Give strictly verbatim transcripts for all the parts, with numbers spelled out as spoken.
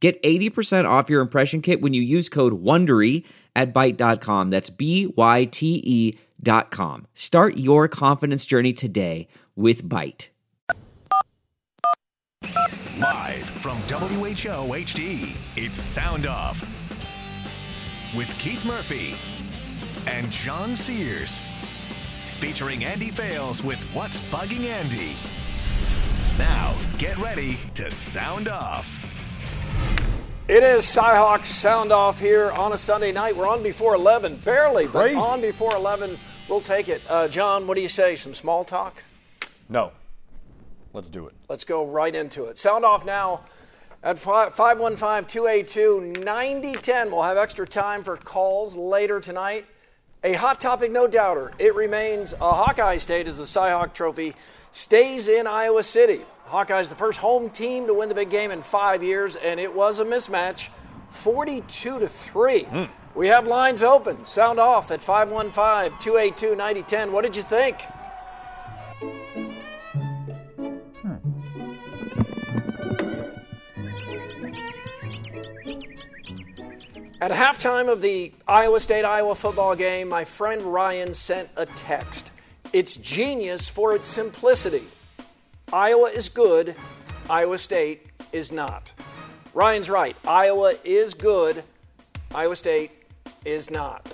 Get eighty percent off your impression kit when you use code WONDERY at Byte dot com. That's B Y T E dot com. Start your confidence journey today with Byte. Live from W H O H D, it's Sound Off with Keith Murphy and John Sears. Featuring Andy Fails with What's Bugging Andy. Now, get ready to Sound Off. It is Cy-Hawk Sound Off here on a Sunday night. We're on before eleven, barely, Crazy. But on before eleven. We'll take it. Uh, John, what do you say? Some small talk? No. Let's do it. Let's go right into it. Sound Off now at five one five, two eight two, nine oh one oh. We'll have extra time for calls later tonight. A hot topic, no doubter. It remains a Hawkeye state as the Cy-Hawk Trophy stays in Iowa City. Hawkeyes, the first home team to win the big game in five years, and it was a mismatch, forty-two to three. Mm. We have lines open. Sound Off at five one five, two eight two, nine oh one oh. What did you think? Hmm. At halftime of the Iowa State-Iowa football game, my friend Ryan sent a text. It's genius for its simplicity. Iowa is good, Iowa State is not. Ryan's right. Iowa is good, Iowa State is not.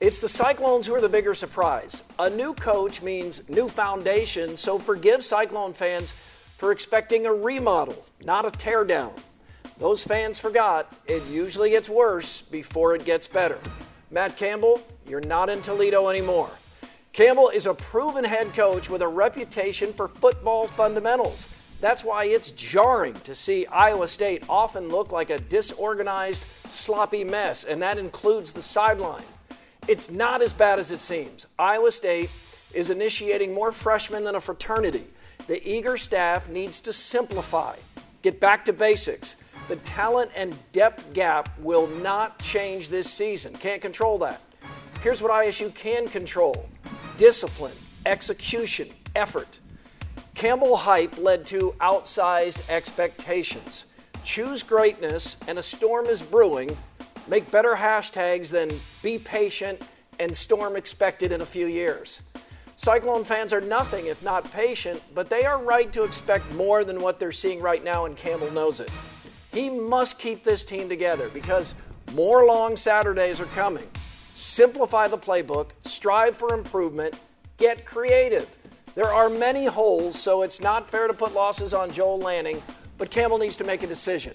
It's the Cyclones who are the bigger surprise. A new coach means new foundation, so forgive Cyclone fans for expecting a remodel, not a teardown. Those fans forgot it usually gets worse before it gets better. Matt Campbell, you're not in Toledo anymore. Campbell is a proven head coach with a reputation for football fundamentals. That's why it's jarring to see Iowa State often look like a disorganized, sloppy mess, and that includes the sideline. It's not as bad as it seems. Iowa State is initiating more freshmen than a fraternity. The eager staff needs to simplify, get back to basics. The talent and depth gap will not change this season. Can't control that. Here's what I S U can control. Discipline, execution, effort. Campbell hype led to outsized expectations. Choose greatness, and a storm is brewing. Make better hashtags than be patient and storm expected in a few years. Cyclone fans are nothing if not patient, but they are right to expect more than what they're seeing right now, and Campbell knows it. He must keep this team together because more long Saturdays are coming. Simplify the playbook, strive for improvement, get creative. There are many holes, so it's not fair to put losses on Joel Lanning, but Campbell needs to make a decision.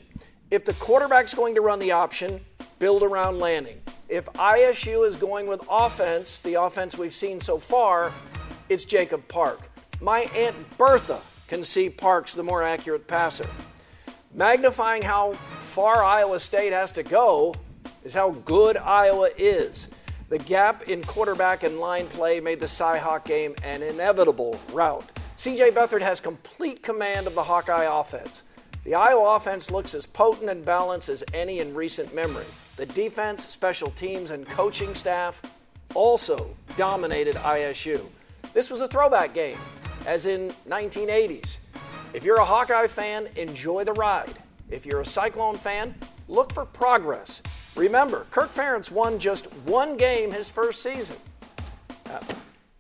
If the quarterback's going to run the option, build around Lanning. If I S U is going with offense, the offense we've seen so far, it's Jacob Park. My Aunt Bertha can see Park's the more accurate passer. Magnifying how far Iowa State has to go is how good Iowa is. The gap in quarterback and line play made the Cy-Hawk game an inevitable rout. C J Beathard has complete command of the Hawkeye offense. The Iowa offense looks as potent and balanced as any in recent memory. The defense, special teams, and coaching staff also dominated I S U. This was a throwback game, as in nineteen eighties. If you're a Hawkeye fan, enjoy the ride. If you're a Cyclone fan, look for progress. Remember, Kirk Ferentz won just one game his first season. Uh,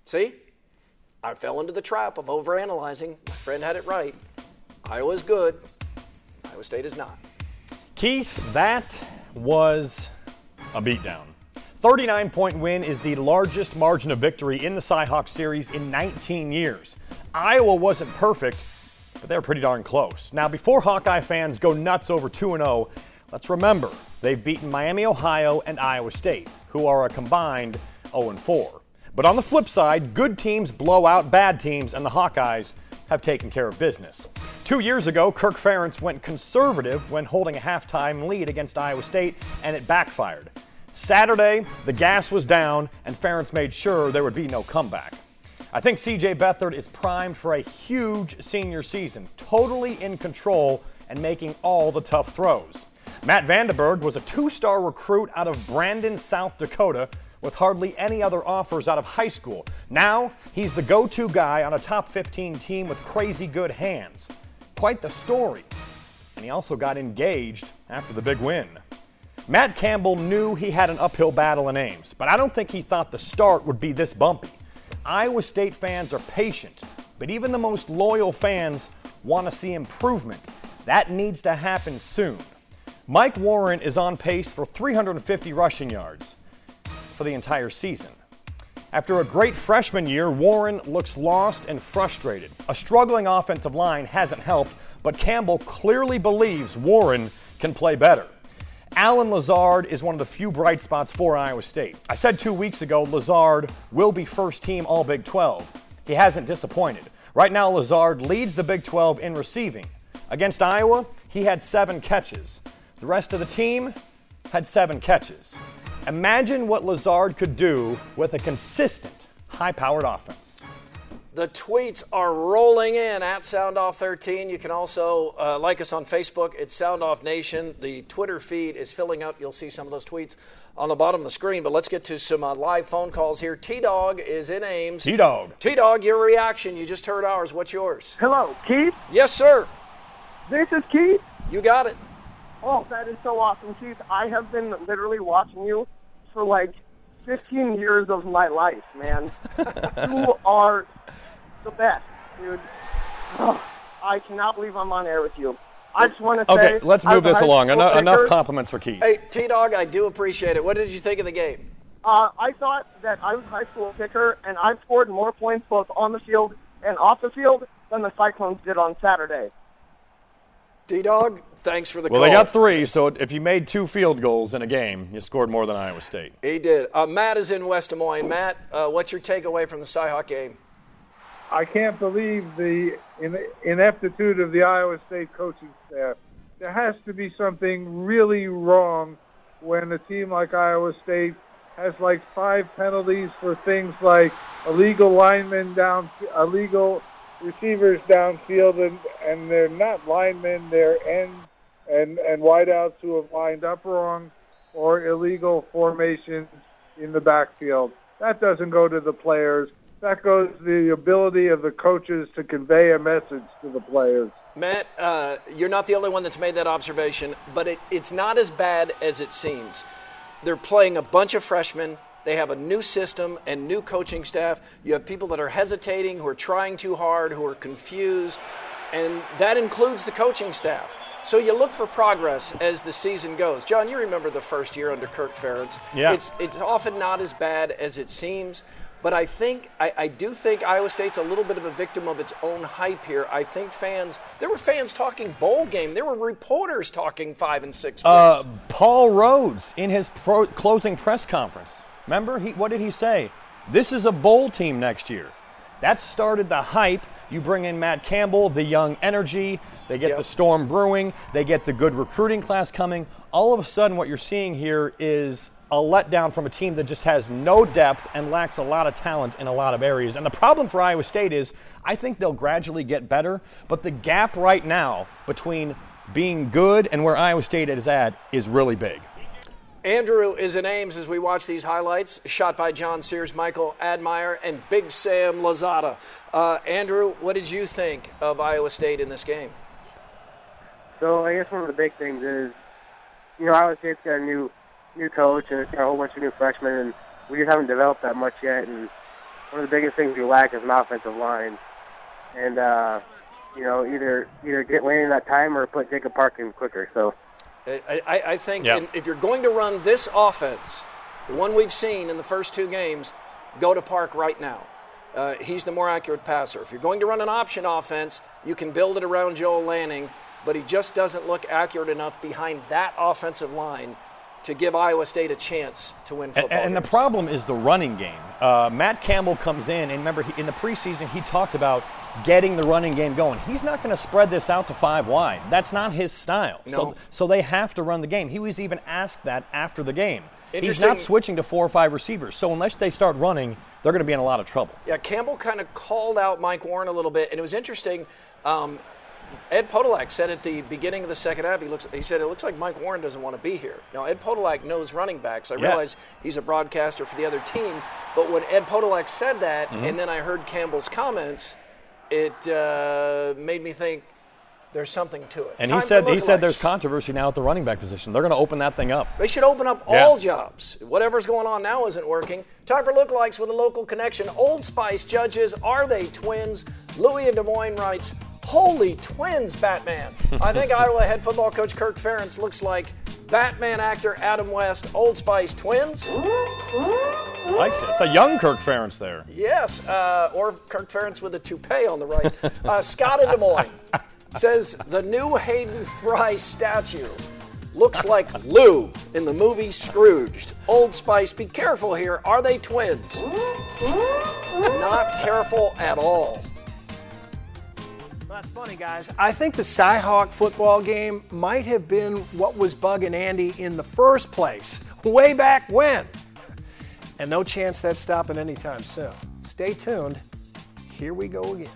see? I fell into the trap of overanalyzing. My friend had it right. Iowa's good. Iowa State is not. Keith, that was a beatdown. thirty-nine point win is the largest margin of victory in the Cy-Hawk series in nineteen years. Iowa wasn't perfect, but they were pretty darn close. Now, before Hawkeye fans go nuts over two and oh, let's remember, they've beaten Miami, Ohio, and Iowa State, who are a combined oh and four. But on the flip side, good teams blow out bad teams, and the Hawkeyes have taken care of business. Two years ago, Kirk Ferentz went conservative when holding a halftime lead against Iowa State, and it backfired. Saturday, the gas was down, and Ferentz made sure there would be no comeback. I think C J Beathard is primed for a huge senior season, totally in control and making all the tough throws. Matt Vandenberg was a two-star recruit out of Brandon, South Dakota, with hardly any other offers out of high school. Now, he's the go-to guy on a top fifteen team with crazy good hands. Quite the story. And he also got engaged after the big win. Matt Campbell knew he had an uphill battle in Ames, but I don't think he thought the start would be this bumpy. Iowa State fans are patient, but even the most loyal fans want to see improvement. That needs to happen soon. Mike Warren is on pace for three hundred fifty rushing yards for the entire season. After a great freshman year, Warren looks lost and frustrated. A struggling offensive line hasn't helped, but Campbell clearly believes Warren can play better. Allen Lazard is one of the few bright spots for Iowa State. I said two weeks ago Lazard will be first team All Big twelve. He hasn't disappointed. Right now, Lazard leads the Big twelve in receiving. Against Iowa, he had seven catches. The rest of the team had seven catches. Imagine what Lazard could do with a consistent, high-powered offense. The tweets are rolling in at Sound Off thirteen. You can also uh, like us on Facebook. It's SoundOff Nation. The Twitter feed is filling up. You'll see some of those tweets on the bottom of the screen. But let's get to some uh, live phone calls here. T-Dog is in Ames. T-Dog. T-Dog, your reaction. You just heard ours. What's yours? Hello, Keith? Yes, sir. This is Keith. You got it. Oh, that is so awesome, Keith. I have been literally watching you for like fifteen years of my life, man. You are the best, dude. Oh, I cannot believe I'm on air with you. I just want to okay, say... Okay, let's move this along. Enough, enough compliments for Keith. Hey, T-Dog, I do appreciate it. What did you think of the game? Uh, I thought that I was a high school kicker, and I scored more points both on the field and off the field than the Cyclones did on Saturday. T-Dog, thanks for the well, call. Well, they got three, so if you made two field goals in a game, you scored more than Iowa State. He did. Uh, Matt is in West Des Moines. Matt, uh, what's your takeaway from the Cy-Hawk game? I can't believe the ineptitude of the Iowa State coaching staff. There has to be something really wrong when a team like Iowa State has like five penalties for things like illegal linemen down, illegal receivers downfield, and, and they're not linemen, they're ends and, and wideouts who have lined up wrong, or illegal formations in the backfield. That doesn't go to the players. That goes to the ability of the coaches to convey a message to the players. Matt, uh, you're not the only one that's made that observation, but it, it's not as bad as it seems. They're playing a bunch of freshmen. They have a new system and new coaching staff. You have people that are hesitating, who are trying too hard, who are confused, and that includes the coaching staff. So you look for progress as the season goes. John, you remember the first year under Kirk Ferentz. Yeah. It's it's often not as bad as it seems, but I think I, I do think Iowa State's a little bit of a victim of its own hype here. I think fans there were fans talking bowl game. There were reporters talking five and six uh, weeks. Paul Rhoads in his pro- closing press conference. Remember, he, what did he say? This is a bowl team next year. That started the hype. You bring in Matt Campbell, the young energy. They get yep. the storm brewing. They get the good recruiting class coming. All of a sudden, what you're seeing here is a letdown from a team that just has no depth and lacks a lot of talent in a lot of areas. And the problem for Iowa State is I think they'll gradually get better, but the gap right now between being good and where Iowa State is at is really big. Andrew is in Ames as we watch these highlights, shot by John Sears, Michael Admire, and Big Sam Lozada. Uh, Andrew, what did you think of Iowa State in this game? So I guess one of the big things is, you know, Iowa State's got a new new coach and it's got a whole bunch of new freshmen, and we just haven't developed that much yet. And one of the biggest things we lack is an offensive line. And, uh, you know, either, either get Wayne in that time or put Jacob Park in quicker, so... I, I think yep. in, if you're going to run this offense, the one we've seen in the first two games, go to Park right now. Uh, he's the more accurate passer. If you're going to run an option offense, you can build it around Joel Lanning, but he just doesn't look accurate enough behind that offensive line to give Iowa State a chance to win football games. And, and the problem is the running game. Uh, Matt Campbell comes in, and remember, he, in the preseason, he talked about getting the running game going. He's not going to spread this out to five wide. That's not his style. No. So, so they have to run the game. He was even asked that after the game. He's not switching to four or five receivers. So unless they start running, they're going to be in a lot of trouble. Yeah, Campbell kind of called out Mike Warren a little bit, and it was interesting. Um, Ed Podolak said at the beginning of the second half, he, looks, he said, it looks like Mike Warren doesn't want to be here. Now, Ed Podolak knows running backs. I yeah. realize he's a broadcaster for the other team. But when Ed Podolak said that, mm-hmm. and then I heard Campbell's comments, it uh, made me think there's something to it. And Time he said he said there's controversy now at the running back position. They're going to open that thing up. They should open up yeah. all jobs. Whatever's going on now isn't working. Time for lookalikes with a local connection. Old Spice judges, are they twins? Louis in Des Moines writes, holy twins, Batman. I think Iowa head football coach Kirk Ferentz looks like Batman actor Adam West, Old Spice twins. Likes it. It's a young Kirk Ferentz there. Yes, uh, or Kirk Ferentz with a toupee on the right. Uh, Scott in Des Moines says the new Hayden Fry statue looks like Lou in the movie Scrooged. Old Spice, be careful here. Are they twins? Not careful at all. That's funny, guys. I think the Cy-Hawk football game might have been what was bugging Andy in the first place, way back when. And no chance that's stopping anytime soon. Stay tuned. Here we go again.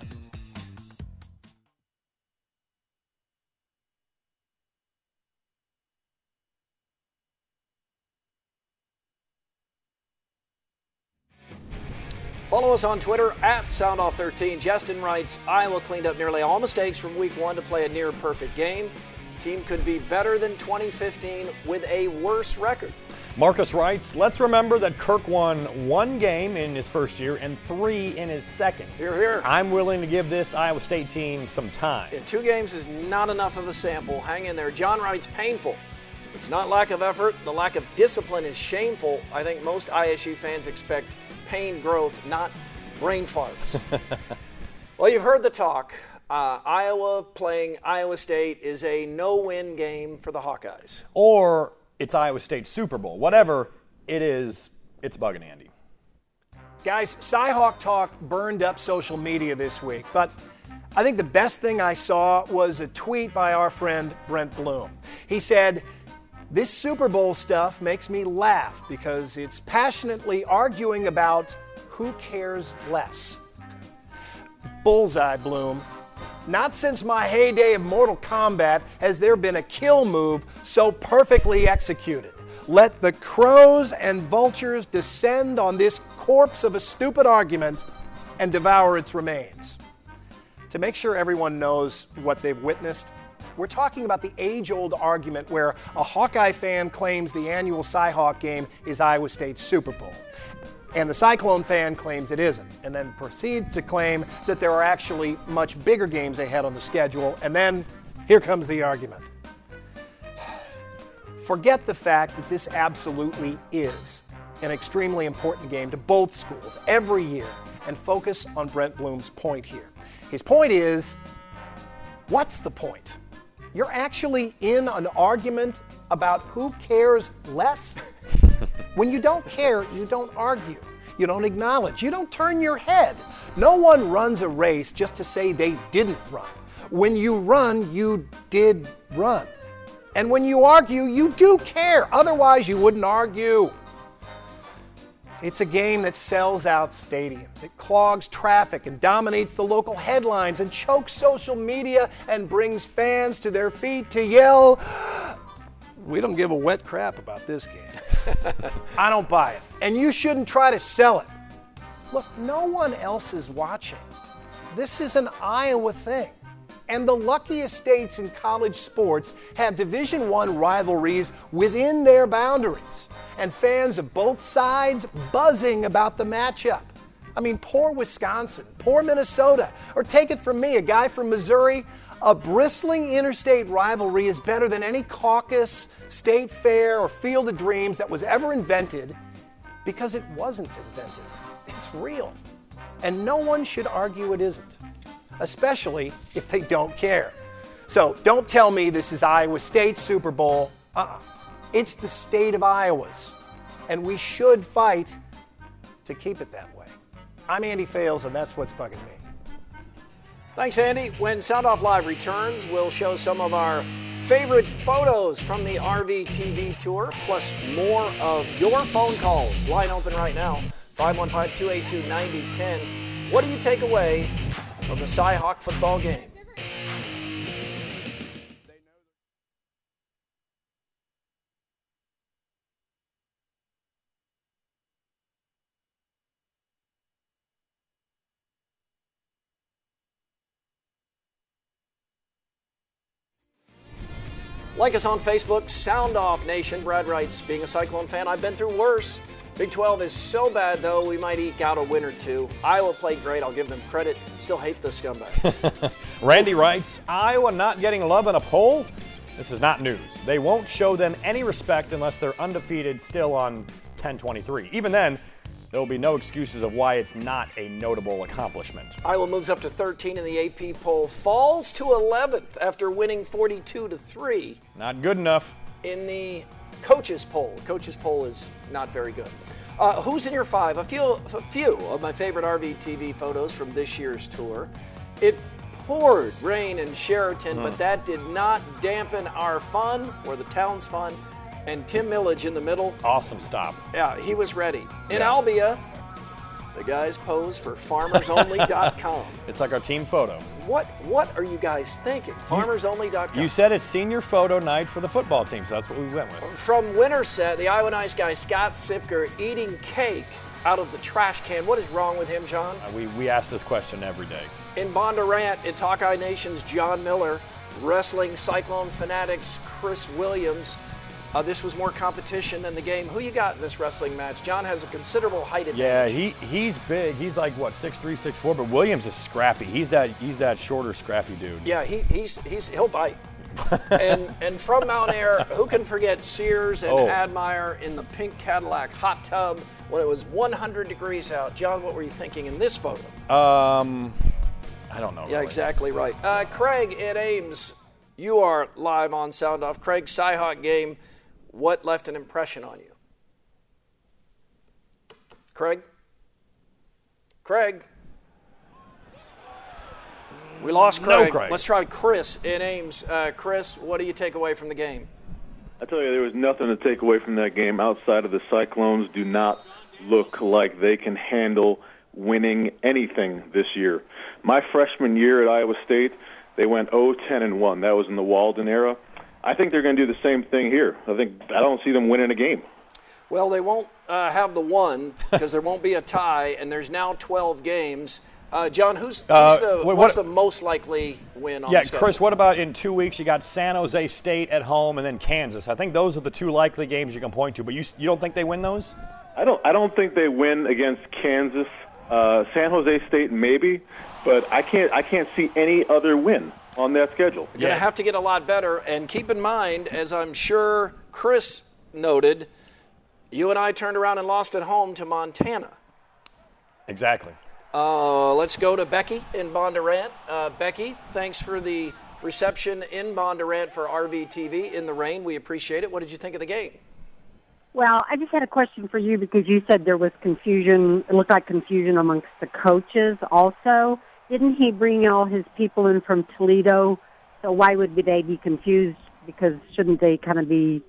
Follow us on Twitter at Sound Off thirteen. Justin writes, Iowa cleaned up nearly all mistakes from week one to play a near-perfect game. Team could be better than twenty fifteen with a worse record. Marcus writes, let's remember that Kirk won one game in his first year and three in his second. Hear, hear. I'm willing to give this Iowa State team some time. And two games is not enough of a sample. Hang in there. John writes, painful. It's not lack of effort. The lack of discipline is shameful. I think most I S U fans expect pain growth, not brain farts. Well, you've heard the talk. Uh, Iowa playing Iowa State is a no-win game for the Hawkeyes. Or it's Iowa State Super Bowl. Whatever it is, it's bugging Andy. Guys, Cy-Hawk talk burned up social media this week, but I think the best thing I saw was a tweet by our friend Brent Bloom. He said, this Super Bowl stuff makes me laugh because it's passionately arguing about who cares less. Bullseye, Bloom. Not since my heyday of Mortal Kombat has there been a kill move so perfectly executed. Let the crows and vultures descend on this corpse of a stupid argument and devour its remains. To make sure everyone knows what they've witnessed, we're talking about the age-old argument where a Hawkeye fan claims the annual Cy-Hawk game is Iowa State's Super Bowl, and the Cyclone fan claims it isn't, and then proceeds to claim that there are actually much bigger games ahead on the schedule, and then here comes the argument. Forget the fact that this absolutely is an extremely important game to both schools every year, and focus on Brent Bloom's point here. His point is, what's the point? You're actually in an argument about who cares less? When you don't care, you don't argue. You don't acknowledge. You don't turn your head. No one runs a race just to say they didn't run. When you run, you did run. And when you argue, you do care. Otherwise, you wouldn't argue. It's a game that sells out stadiums. It clogs traffic and dominates the local headlines and chokes social media and brings fans to their feet to yell, we don't give a wet crap about this game. I don't buy it. And you shouldn't try to sell it. Look, no one else is watching. This is an Iowa thing. And the luckiest states in college sports have Division I rivalries within their boundaries, and fans of both sides buzzing about the matchup. I mean, poor Wisconsin, poor Minnesota, or take it from me, a guy from Missouri, a bristling interstate rivalry is better than any caucus, state fair, or field of dreams that was ever invented, because it wasn't invented. It's real. And no one should argue it isn't, especially if they don't care. So don't tell me this is Iowa State's Super Bowl. Uh-uh. It's the state of Iowa's, and we should fight to keep it that way. I'm Andy Fails, and that's what's bugging me. Thanks, Andy. When Sound Off Live returns, we'll show some of our favorite photos from the R V T V tour, plus more of your phone calls. Line open right now, five one five, two eight two, nine zero one zero. What do you take away from the Cy-Hawk football game? Like us on Facebook, Sound Off Nation. Brad writes, being a Cyclone fan, I've been through worse. Big twelve is so bad, though, we might eke out a win or two. Iowa played great. I'll give them credit. Still hate the scumbags. Randy writes, Iowa not getting love in a poll? This is not news. They won't show them any respect unless they're undefeated still on ten twenty-three. Even then, there will be no excuses of why it's not a notable accomplishment. Iowa moves up to thirteen in the A P poll, falls to eleventh after winning forty-two to three. Not good enough. In the coaches poll, coaches poll is not very good. Uh, who's in your five? A few, a few of my favorite R V T V photos from this year's tour. It poured rain in Sheraton, mm. but that did not dampen our fun or the town's fun. And Tim Millage in the middle. Awesome stop. Yeah, he was ready. In yeah. Albia, the guys pose for Farmers Only dot com. It's like our team photo. What What are you guys thinking? Farmers Only dot com. You said it's senior photo night for the football team, so that's what we went with. From Winterset, the Iowa Nice guy Scott Sipker eating cake out of the trash can. What is wrong with him, John? Uh, we, we ask this question every day. In Bondurant, it's Hawkeye Nation's John Miller, wrestling Cyclone Fanatics Chris Williams. Uh, this was more competition than the game. Who you got in this wrestling match? John has a considerable height advantage. Yeah, he he's big. He's like what, six three, six four. But Williams is scrappy. He's that he's that shorter, scrappy dude. Yeah, he he's he's he'll bite. and and from Mount Air, who can forget Sears and oh. Admire in the pink Cadillac hot tub when it was one hundred degrees out? John, what were you thinking in this photo? Um, I don't know. Yeah, really. Exactly right. Uh, Craig at Ames, you are live on Sound Off. Craig, Cy-Hawk game. What left an impression on you? Craig? Craig? We lost Craig. No, Craig. Let's try Chris in Ames. Uh, Chris, what do you take away from the game? I tell you, there was nothing to take away from that game outside of the Cyclones do not look like they can handle winning anything this year. My freshman year at Iowa State, they went oh ten and one. That was in the Walden era. I think they're going to do the same thing here. I think I don't see them winning a game. Well, they won't uh, have the one because there won't be a tie, and there's now twelve games. Uh, John, who's, who's uh, the, what, what's the most likely win on yeah, the schedule? Yeah, Chris, what about in two weeks you got San Jose State at home and then Kansas? I think those are the two likely games you can point to, but you you don't think they win those? I don't, I don't think they win against Kansas. Uh, San Jose State maybe, but I can't I can't see any other win on that schedule. You're yeah. going to have to get a lot better. And keep in mind, as I'm sure Chris noted, you and I turned around and lost at home to Montana. Exactly. Uh, let's go to Becky in Bondurant. Uh, Becky, thanks for the reception in Bondurant for R V T V in the rain. We appreciate it. What did you think of the game? Well, I just had a question for you because you said there was confusion. It looked like confusion amongst the coaches also. Didn't he bring all his people in from Toledo? So why would they be confused? Because shouldn't they kind of be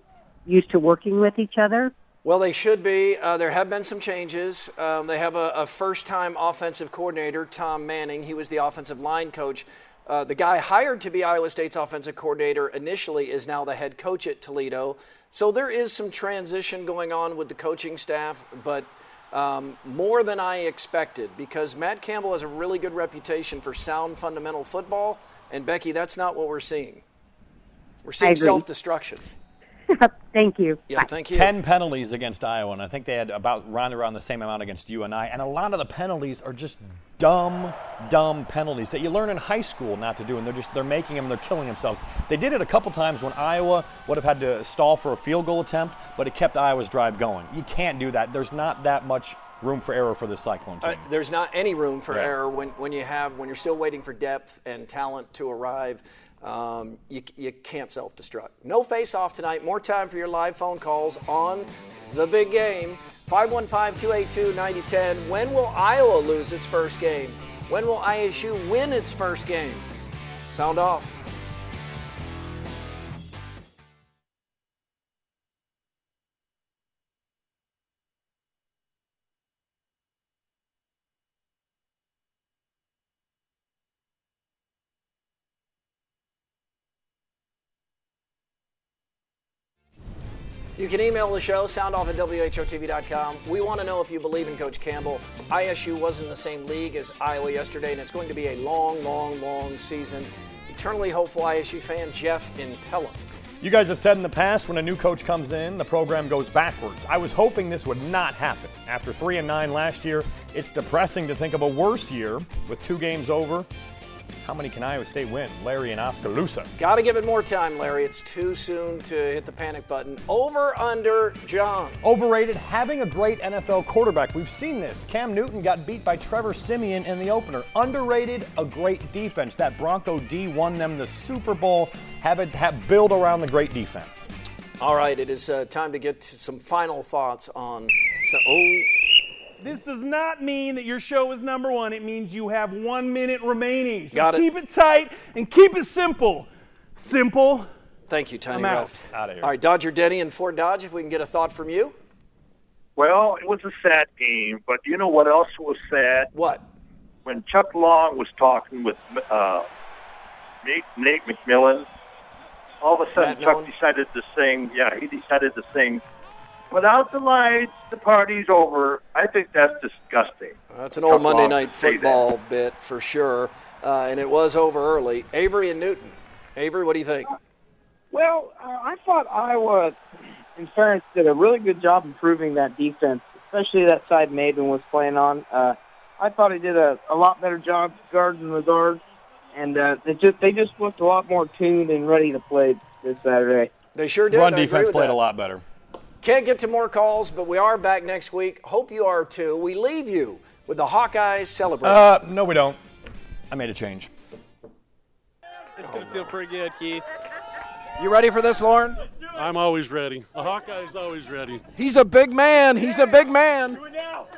used to working with each other? Well, they should be. Uh, there have been some changes. Um, they have a, a first-time offensive coordinator, Tom Manning. He was the offensive line coach. Uh, the guy hired to be Iowa State's offensive coordinator initially is now the head coach at Toledo. So there is some transition going on with the coaching staff, but Um, more than I expected, because Matt Campbell has a really good reputation for sound fundamental football, and Becky, that's not what we're seeing. We're seeing self-destruction. Thank you. Yeah, Bye. Thank you. Ten penalties against Iowa, and I think they had about round around the same amount against you and I, and a lot of the penalties are just dumb, dumb penalties that you learn in high school not to do, and they're just they're making them, they're killing themselves. They did it a couple times when Iowa would have had to stall for a field goal attempt, but it kept Iowa's drive going. You can't do that. There's not that much room for error for the Cyclone team. Uh, there's not any room for yeah. error when, when you have when you're still waiting for depth and talent to arrive. Um, you, you can't self-destruct. No face-off tonight. More time for your live phone calls on the big game. five one five, two eight two, nine zero one zero. When will Iowa lose its first game? When will I S U win its first game? Sound off. You can email the show, soundoff at W H O T V dot com. We want to know if you believe in Coach Campbell. I S U wasn't in the same league as Iowa yesterday, and it's going to be a long, long, long season. Eternally hopeful I S U fan Jeff in Pelham. You guys have said in the past when a new coach comes in, the program goes backwards. I was hoping this would not happen. After three and nine last year, it's depressing to think of a worse year with two games over. How many can Iowa State win? Larry in Oskaloosa. Got to give it more time, Larry. It's too soon to hit the panic button. Over, under, John. Overrated, having a great N F L quarterback. We've seen this. Cam Newton got beat by Trevor Siemian in the opener. Underrated, a great defense. That Bronco D won them the Super Bowl. Have it have build around the great defense. All right, it is uh, time to get to some final thoughts on... So, oh. This does not mean that your show is number one. It means you have one minute remaining. So Got it. Keep it tight and keep it simple. Simple. Thank you, Tiny Ralph. I'm out. out of here. All right, Dodger Denny in Fort Dodge, if we can get a thought from you. Well, it was a sad game, but you know what else was sad? What? When Chuck Long was talking with uh, Nate, Nate McMillan, all of a sudden Matt Chuck Nolan. decided to sing. Yeah, he decided to sing. Without the lights, the party's over. I think that's disgusting. That's an old Come Monday Night Football bit for sure, uh, and it was over early. Avery and Newton. Avery, what do you think? Uh, well, uh, I thought Iowa, in fairness, did a really good job improving that defense, especially that side Maven was playing on. Uh, I thought he did a, a lot better job guarding the guard, and uh, they just they just looked a lot more tuned and ready to play this Saturday. They sure did. Run I defense played that. a lot better. Can't get to more calls, but we are back next week. Hope you are, too. We leave you with the Hawkeyes celebrating. Uh, no, we don't. I made a change. It's oh, going to no. feel pretty good, Keith. You ready for this, Lauren? I'm always ready. The Hawkeye's always ready. He's a big man. He's a big man. Do it now.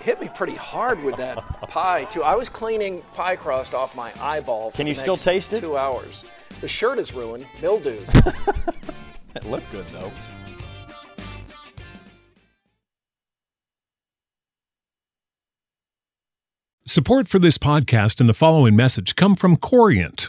Hit me pretty hard with that pie, too. I was cleaning pie crust off my eyeball for Can you the next still taste it? two hours. The shirt is ruined. Mildew. It looked good, though. Support for this podcast and the following message come from Corient.